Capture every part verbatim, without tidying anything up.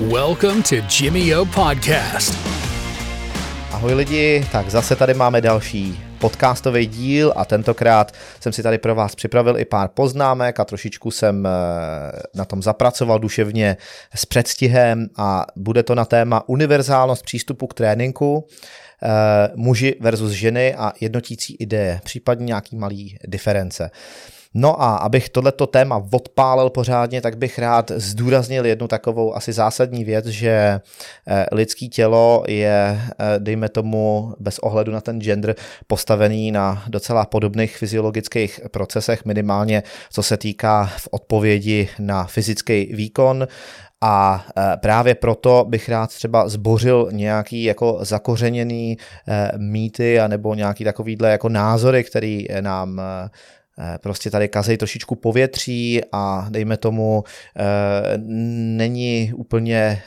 Welcome to Jimmy O Podcast. Ahoj lidi, tak zase tady máme další podcastový díl a tentokrát jsem si tady pro vás připravil i pár poznámek a trošičku jsem na tom zapracoval duševně s předstihem a bude to na téma univerzálnost přístupu k tréninku, muži versus ženy a jednotící ideje, případně nějaký malý diference. No a abych tohleto téma odpálil pořádně, tak bych rád zdůraznil jednu takovou asi zásadní věc, že lidský tělo je, dejme tomu, bez ohledu na ten gender, postavený na docela podobných fyziologických procesech, minimálně co se týká v odpovědi na fyzický výkon. A právě proto bych rád třeba zbořil nějaký jako zakořeněný mýty anebo nějaký takovýhle jako názory, který nám prostě tady kazej trošičku povětří a dejme tomu není úplně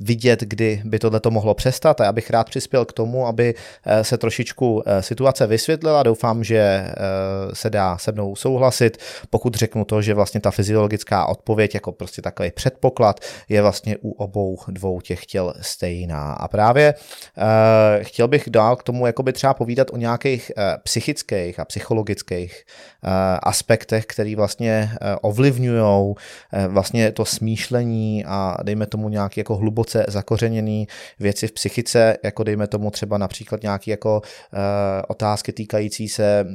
vidět, kdy by tohle to mohlo přestat a já bych rád přispěl k tomu, aby se trošičku situace vysvětlila. Doufám, že se dá se mnou souhlasit, pokud řeknu to, že vlastně ta fyziologická odpověď jako prostě takový předpoklad je vlastně u obou dvou těch těl stejná. A právě chtěl bych dál k tomu jakoby třeba povídat o nějakých psychických a psychologických aspektech, který vlastně ovlivňují vlastně to smýšlení a dejme tomu nějaké jako hluboce zakořeněné věci v psychice, jako dejme tomu třeba například nějaké jako otázky týkající se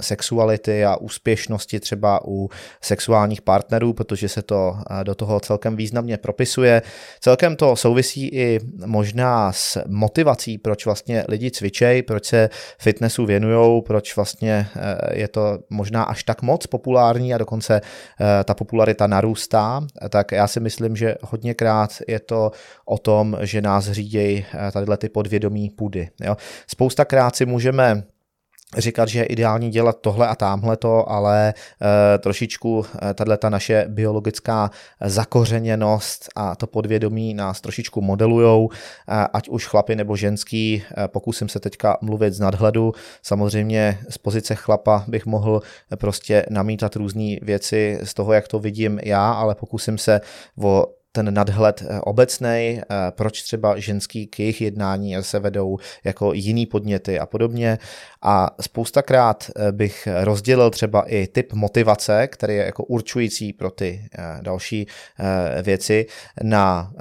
sexuality a úspěšnosti třeba u sexuálních partnerů, protože se to do toho celkem významně propisuje. Celkem to souvisí i možná s motivací, proč vlastně lidi cvičejí, proč se fitnessu věnujou, proč vlastně Vlastně je to možná až tak moc populární a dokonce ta popularita narůstá, tak já si myslím, že hodněkrát je to o tom, že nás řídějí tadyhle ty podvědomí pudy. Jo? Spoustakrát si můžeme říkat, že je ideální dělat tohle a támhleto, ale e, trošičku e, tato naše biologická zakořeněnost a to podvědomí nás trošičku modelujou, e, ať už chlapi nebo ženský, e, pokusím se teďka mluvit z nadhledu, samozřejmě z pozice chlapa bych mohl prostě namítat různé věci z toho, jak to vidím já, ale pokusím se o ten nadhled obecnej, proč třeba ženský k jejich jednání se vedou jako jiný podněty a podobně. A spoustakrát bych rozdělil třeba i typ motivace, který je jako určující pro ty další věci na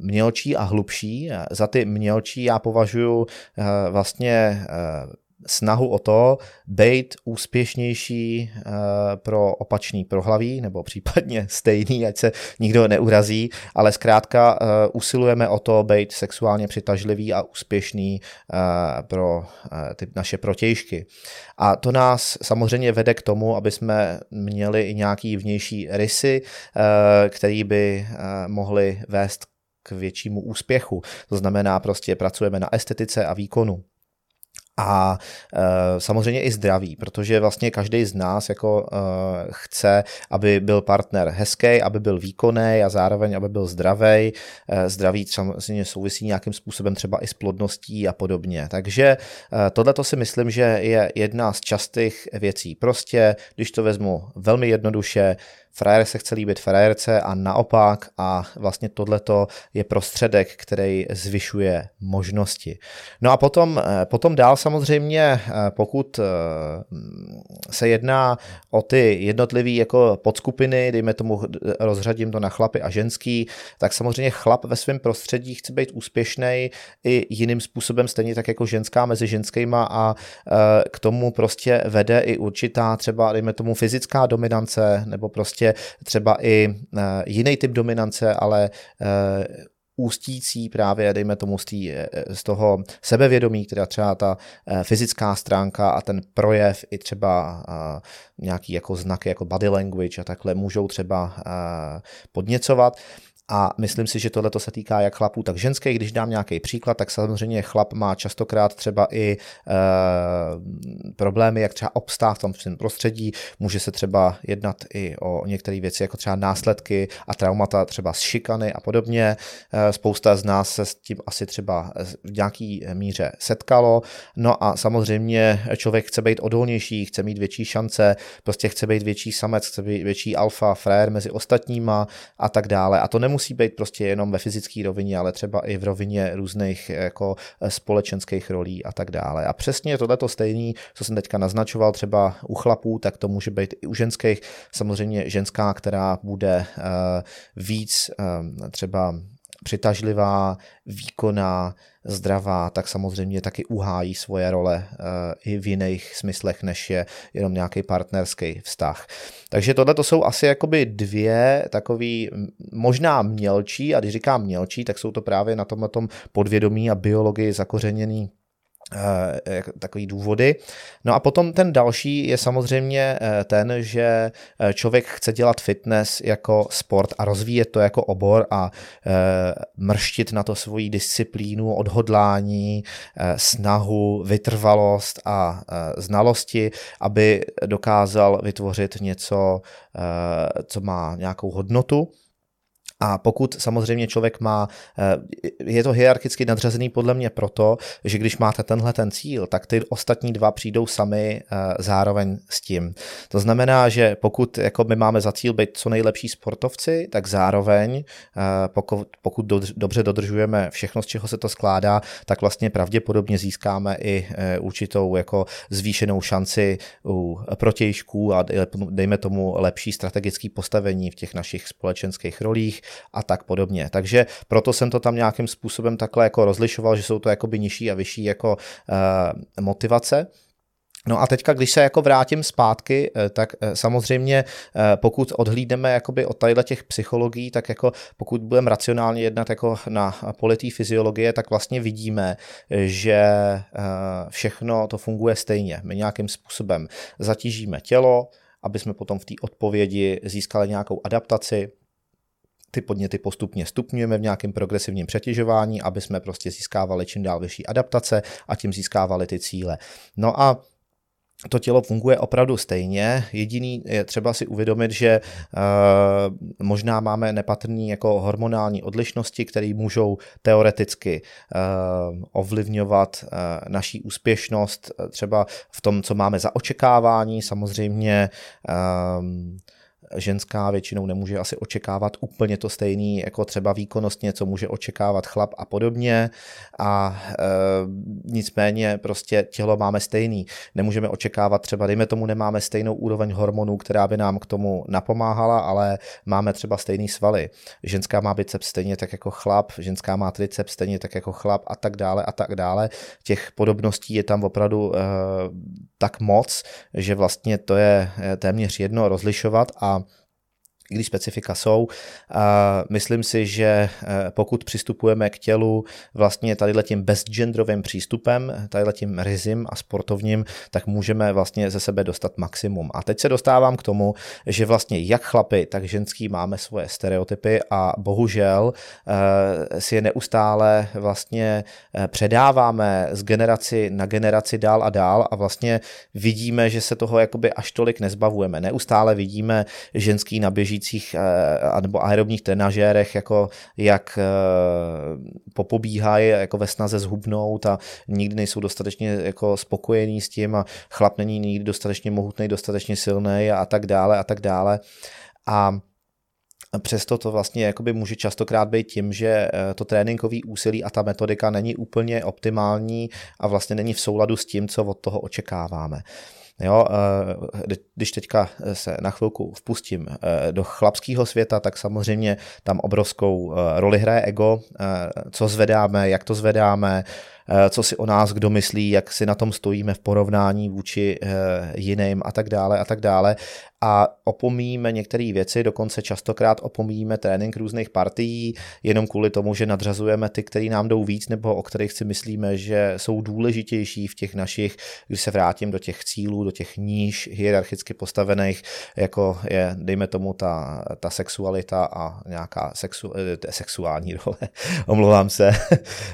mělčí a hlubší. Za ty mělčí já považuji vlastně snahu o to být úspěšnější pro opačný prohlaví, nebo případně stejný, ať se nikdo neurazí, ale zkrátka usilujeme o to být sexuálně přitažlivý a úspěšný pro ty naše protějšky. A to nás samozřejmě vede k tomu, aby jsme měli i nějaký vnější rysy, které by mohly vést k většímu úspěchu. To znamená, prostě pracujeme na estetice a výkonu. A e, samozřejmě i zdraví, protože vlastně každý z nás jako e, chce, aby byl partner hezký, aby byl výkonný a zároveň, aby byl zdravý. E, zdraví samozřejmě souvisí nějakým způsobem třeba i s plodností a podobně. Takže e, tohleto si myslím, že je jedna z častých věcí. Prostě, když to vezmu velmi jednoduše, frajer se chce líbit frajerce a naopak a vlastně tohleto je prostředek, který zvyšuje možnosti. No a potom, potom dál samozřejmě, pokud se jedná o ty jednotlivé jako podskupiny, dejme tomu, rozřadím to na chlapy a ženský, tak samozřejmě chlap ve svém prostředí chce být úspěšný i jiným způsobem, stejně tak jako ženská mezi ženskýma a k tomu prostě vede i určitá třeba, dejme tomu, fyzická dominance nebo prostě třeba i jiný typ dominance, ale ústící právě, dejme tomu, z toho sebevědomí, která třeba ta fyzická stránka a ten projev i třeba nějaký jako znaky, jako body language a takhle můžou třeba podněcovat. A myslím si, že tohle se týká jak chlapů, tak ženské. Když dám nějaký příklad, tak samozřejmě chlap má častokrát třeba i e, problémy, jak třeba obstá v tom prostředí. Může se třeba jednat i o některé věci, jako třeba následky a traumata třeba z šikany a podobně. E, spousta z nás se s tím asi třeba v nějaký míře setkalo. No a samozřejmě člověk chce být odolnější, chce mít větší šance, prostě chce být větší samec, chce být větší alfa, frajer mezi ostatníma a tak dále. A to nemůže Musí být prostě jenom ve fyzické rovině, ale třeba i v rovině různých jako společenských rolí a tak dále. A přesně tohleto stejné, co jsem teďka naznačoval třeba u chlapů, tak to může být i u ženských. Samozřejmě ženská, která bude víc třeba přitažlivá, výkonná, zdravá, tak samozřejmě taky uhájí svoje role i v jiných smyslech, než je jenom nějaký partnerský vztah. Takže tohle to jsou asi jakoby dvě takový možná mělčí, a když říkám mělčí, tak jsou to právě na tomhle tom podvědomí a biologii zakořeněný takový důvody. No a potom ten další je samozřejmě ten, že člověk chce dělat fitness jako sport a rozvíjet to jako obor a mrštit na to svoji disciplínu, odhodlání, snahu, vytrvalost a znalosti, aby dokázal vytvořit něco, co má nějakou hodnotu. A pokud samozřejmě člověk má, je to hierarchicky nadřazený podle mě proto, že když máte tenhle ten cíl, tak ty ostatní dva přijdou sami zároveň s tím. To znamená, že pokud jako my máme za cíl být co nejlepší sportovci, tak zároveň, pokud, pokud dobře dodržujeme všechno, z čeho se to skládá, tak vlastně pravděpodobně získáme i určitou jako zvýšenou šanci u protějšků a dejme tomu lepší strategické postavení v těch našich společenských rolích a tak podobně. Takže proto jsem to tam nějakým způsobem takhle jako rozlišoval, že jsou to jakoby nižší a vyšší jako e, motivace. No a teďka, když se jako vrátím zpátky, tak samozřejmě pokud odhlídneme jakoby od tadyhle těch psychologií, tak jako pokud budeme racionálně jednat jako na poli té fyziologie, tak vlastně vidíme, že všechno to funguje stejně. My nějakým způsobem zatížíme tělo, aby jsme potom v té odpovědi získali nějakou adaptaci. Ty podněty postupně stupňujeme v nějakém progresivním přetěžování, aby jsme prostě získávali čím dál vyšší adaptace a tím získávali ty cíle. No a to tělo funguje opravdu stejně, jediný je třeba si uvědomit, že e, možná máme nepatrný jako hormonální odlišnosti, které můžou teoreticky e, ovlivňovat e, naší úspěšnost třeba v tom, co máme za očekávání, samozřejmě e, ženská většinou nemůže asi očekávat úplně to stejný, jako třeba výkonnostně, co může očekávat chlap a podobně. A e, nicméně prostě tělo máme stejný. Nemůžeme očekávat třeba, dejme tomu, nemáme stejnou úroveň hormonů, která by nám k tomu napomáhala, ale máme třeba stejný svaly. Ženská má biceps stejně tak jako chlap, ženská má triceps stejně tak jako chlap a tak dále a tak dále. Těch podobností je tam opravdu e, tak moc, že vlastně to je téměř jedno rozlišovat a i když specifika jsou. Myslím si, že pokud přistupujeme k tělu vlastně tadyhletím bezgendrovým přístupem, tadyhletím ryzím a sportovním, tak můžeme vlastně ze sebe dostat maximum. A teď se dostávám k tomu, že vlastně jak chlapi, tak ženský máme svoje stereotypy a bohužel si je neustále vlastně předáváme z generaci na generaci dál a dál a vlastně vidíme, že se toho jakoby až tolik nezbavujeme. Neustále vidíme ženský na běží nebo aerobních trenažérech, jako jak popobíhají, jako ve snaze zhubnout a nikdy nejsou dostatečně jako spokojení s tím a chlap není nikdy dostatečně mohutný, dostatečně silný a tak dále a tak dále. A přesto to vlastně jakoby může častokrát být tím, že to tréninkový úsilí a ta metodika není úplně optimální a vlastně není v souladu s tím, co od toho očekáváme. Jo, když teďka se na chvilku vpustím do chlapského světa, tak samozřejmě tam obrovskou roli hraje ego, co zvedáme, jak to zvedáme, co si o nás kdo myslí, jak si na tom stojíme v porovnání vůči jiným a tak dále a tak dále. A opomíjíme některé věci, dokonce častokrát opomíjíme trénink různých partií, jenom kvůli tomu, že nadřazujeme ty, který nám jdou víc, nebo o kterých si myslíme, že jsou důležitější v těch našich, když se vrátím do těch cílů, do těch níž hierarchicky postavených, jako je, dejme tomu, ta, ta sexualita a nějaká sexu, sexuální role, omlouvám se,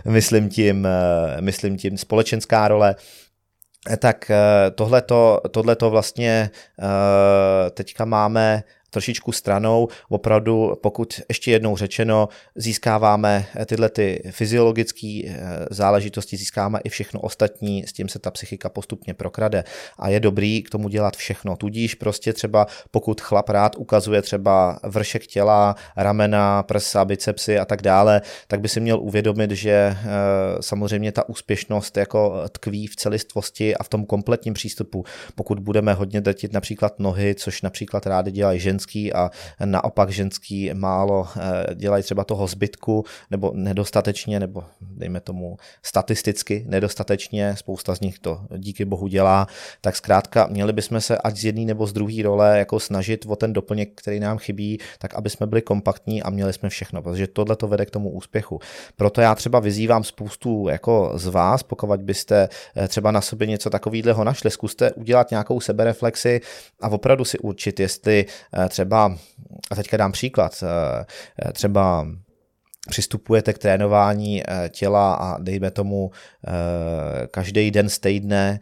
myslím tím, myslím tím společenská role. Tak tohleto, tohleto vlastně teďka máme trošičku stranou, opravdu pokud ještě jednou řečeno, získáváme tyhle ty fyziologické záležitosti, získáme i všechno ostatní, s tím se ta psychika postupně prokrade a je dobrý k tomu dělat všechno. Tudíž prostě třeba pokud chlap rád ukazuje třeba vršek těla, ramena, prsa, bicepsy a tak dále, tak by si měl uvědomit, že samozřejmě ta úspěšnost jako tkví v celistvosti a v tom kompletním přístupu. Pokud budeme hodně drtit například nohy, což například rádi dělají ženy, a naopak ženský málo dělají třeba toho zbytku nebo nedostatečně, nebo dejme tomu statisticky nedostatečně, spousta z nich to díky bohu dělá, tak zkrátka měli bychom se ať z jedné nebo z druhé role jako snažit o ten doplněk, který nám chybí, tak aby jsme byli kompaktní a měli jsme všechno, protože tohle to vede k tomu úspěchu. Proto já třeba vyzývám spoustu jako z vás, pokud byste třeba na sobě něco takového našli, zkuste udělat nějakou sebereflexi a opravdu si určit, jestli třeba, a teďka dám příklad, třeba přistupujete k trénování těla a dejme tomu každý den z týdne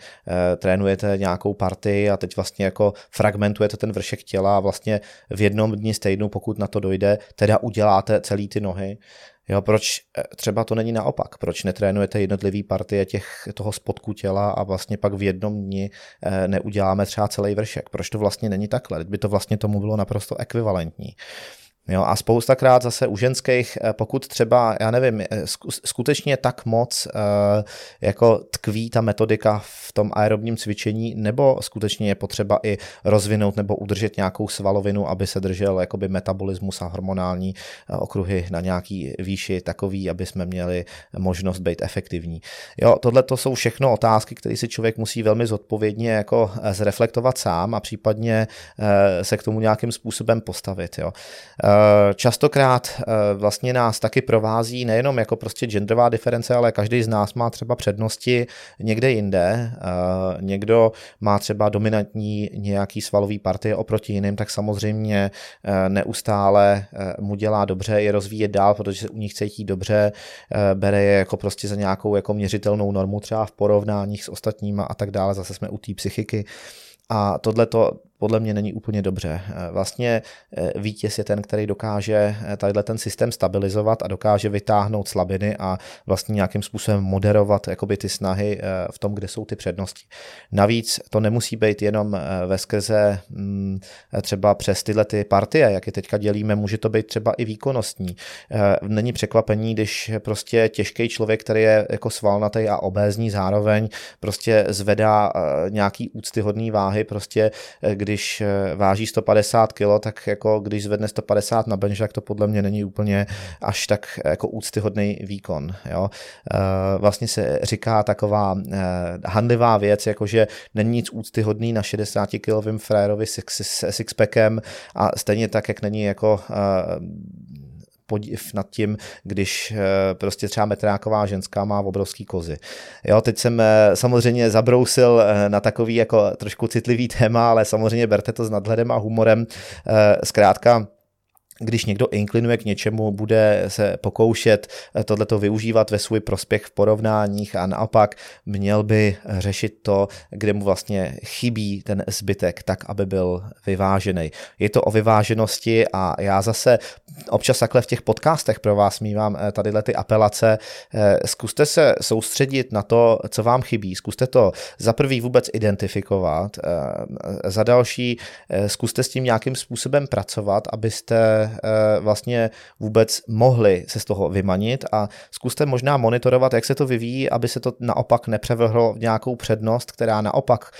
trénujete nějakou partii a teď vlastně jako fragmentujete ten vršek těla a vlastně v jednom dni z týdnu, pokud na to dojde, teda uděláte celý ty nohy. Jo, proč třeba to není naopak? Proč netrénujete jednotlivý partie těch, toho spodku těla a vlastně pak v jednom dni neuděláme třeba celý vršek? Proč to vlastně není takhle? Teď by to vlastně tomu bylo naprosto ekvivalentní. Jo, a spoustakrát zase u ženských, pokud třeba, já nevím, skutečně tak moc jako tkví ta metodika v tom aerobním cvičení, nebo skutečně je potřeba i rozvinout nebo udržet nějakou svalovinu, aby se držel jakoby metabolismus a hormonální okruhy na nějaký výši takový, aby jsme měli možnost být efektivní. Jo, tohle to jsou všechno otázky, které si člověk musí velmi zodpovědně jako zreflektovat sám a případně se k tomu nějakým způsobem postavit. Jo. Častokrát vlastně nás taky provází nejenom jako prostě genderová diference, ale každý z nás má třeba přednosti někde jinde. Někdo má třeba dominantní nějaký svalový partie oproti jiným, tak samozřejmě neustále mu dělá dobře, je rozvíjet dál, protože se u nich cítí dobře, bere je jako prostě za nějakou jako měřitelnou normu třeba v porovnáních s ostatníma a tak dále. Zase jsme u té psychiky. A tohle to podle mě není úplně dobře. Vlastně vítěz je ten, který dokáže tadyhle ten systém stabilizovat a dokáže vytáhnout slabiny a vlastně nějakým způsobem moderovat jakoby ty snahy v tom, kde jsou ty přednosti. Navíc to nemusí být jenom ve skrze třeba přes tyhle ty partie, jak je teďka dělíme, může to být třeba i výkonnostní. Není překvapení, když prostě těžký člověk, který je jako svalnatý a obézní zároveň, prostě zvedá nějaký úctyhodný váhy, prostě když váží sto padesát kilogramů, tak jako když zvedne sto padesát na bench, tak to podle mě není úplně až tak jako úctyhodný výkon. Jo. Vlastně se říká taková handlivá věc, jakože není nic úctyhodný na šedesátikilovém frajerovi se sixpackem a stejně tak, jak není jako podiv nad tím, když prostě třeba metráková ženská má obrovský kozy. Jo, teď jsem samozřejmě zabrousil na takový jako trošku citlivý téma, ale samozřejmě berte to s nadhledem a humorem. Zkrátka, když někdo inklinuje k něčemu, bude se pokoušet tohleto využívat ve svůj prospěch v porovnáních a naopak měl by řešit to, kde mu vlastně chybí ten zbytek, tak, aby byl vyvážený. Je to o vyváženosti a já zase občas takhle v těch podcastech pro vás mívám tadyhle ty apelace. Zkuste se soustředit na to, co vám chybí. Zkuste to za prvý vůbec identifikovat, za další zkuste s tím nějakým způsobem pracovat, abyste jste vlastně vůbec mohli se z toho vymanit, a zkuste možná monitorovat, jak se to vyvíjí, aby se to naopak nepřevrhlo v nějakou přednost, která naopak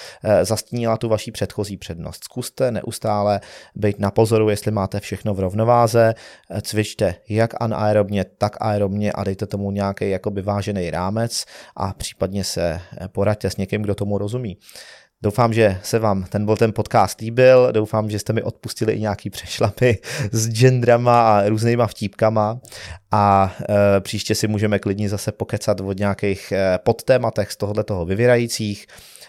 zastínila tu vaši předchozí přednost. Zkuste neustále být na pozoru, jestli máte všechno v rovnováze, cvičte jak anaerobně, tak aerobně a dejte tomu nějaký jakoby vážený rámec a případně se poraďte s někým, kdo tomu rozumí. Doufám, že se vám ten byl ten podcast líbil, doufám, že jste mi odpustili i nějaký přešlapy s gendrama a různýma vtípkama a e, příště si můžeme klidně zase pokecat o nějakých e, podtématech z tohoto vyvírajících.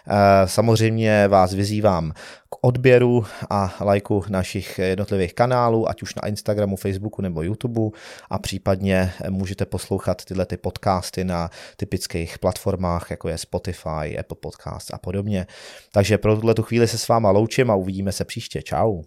E, samozřejmě vás vyzývám k odběru a lajku našich jednotlivých kanálů, ať už na Instagramu, Facebooku nebo YouTubeu, a případně můžete poslouchat tyhle ty podcasty na typických platformách, jako je Spotify, Apple Podcast a podobně. Takže pro tuhle tu chvíli se s váma loučím a uvidíme se příště. Čau.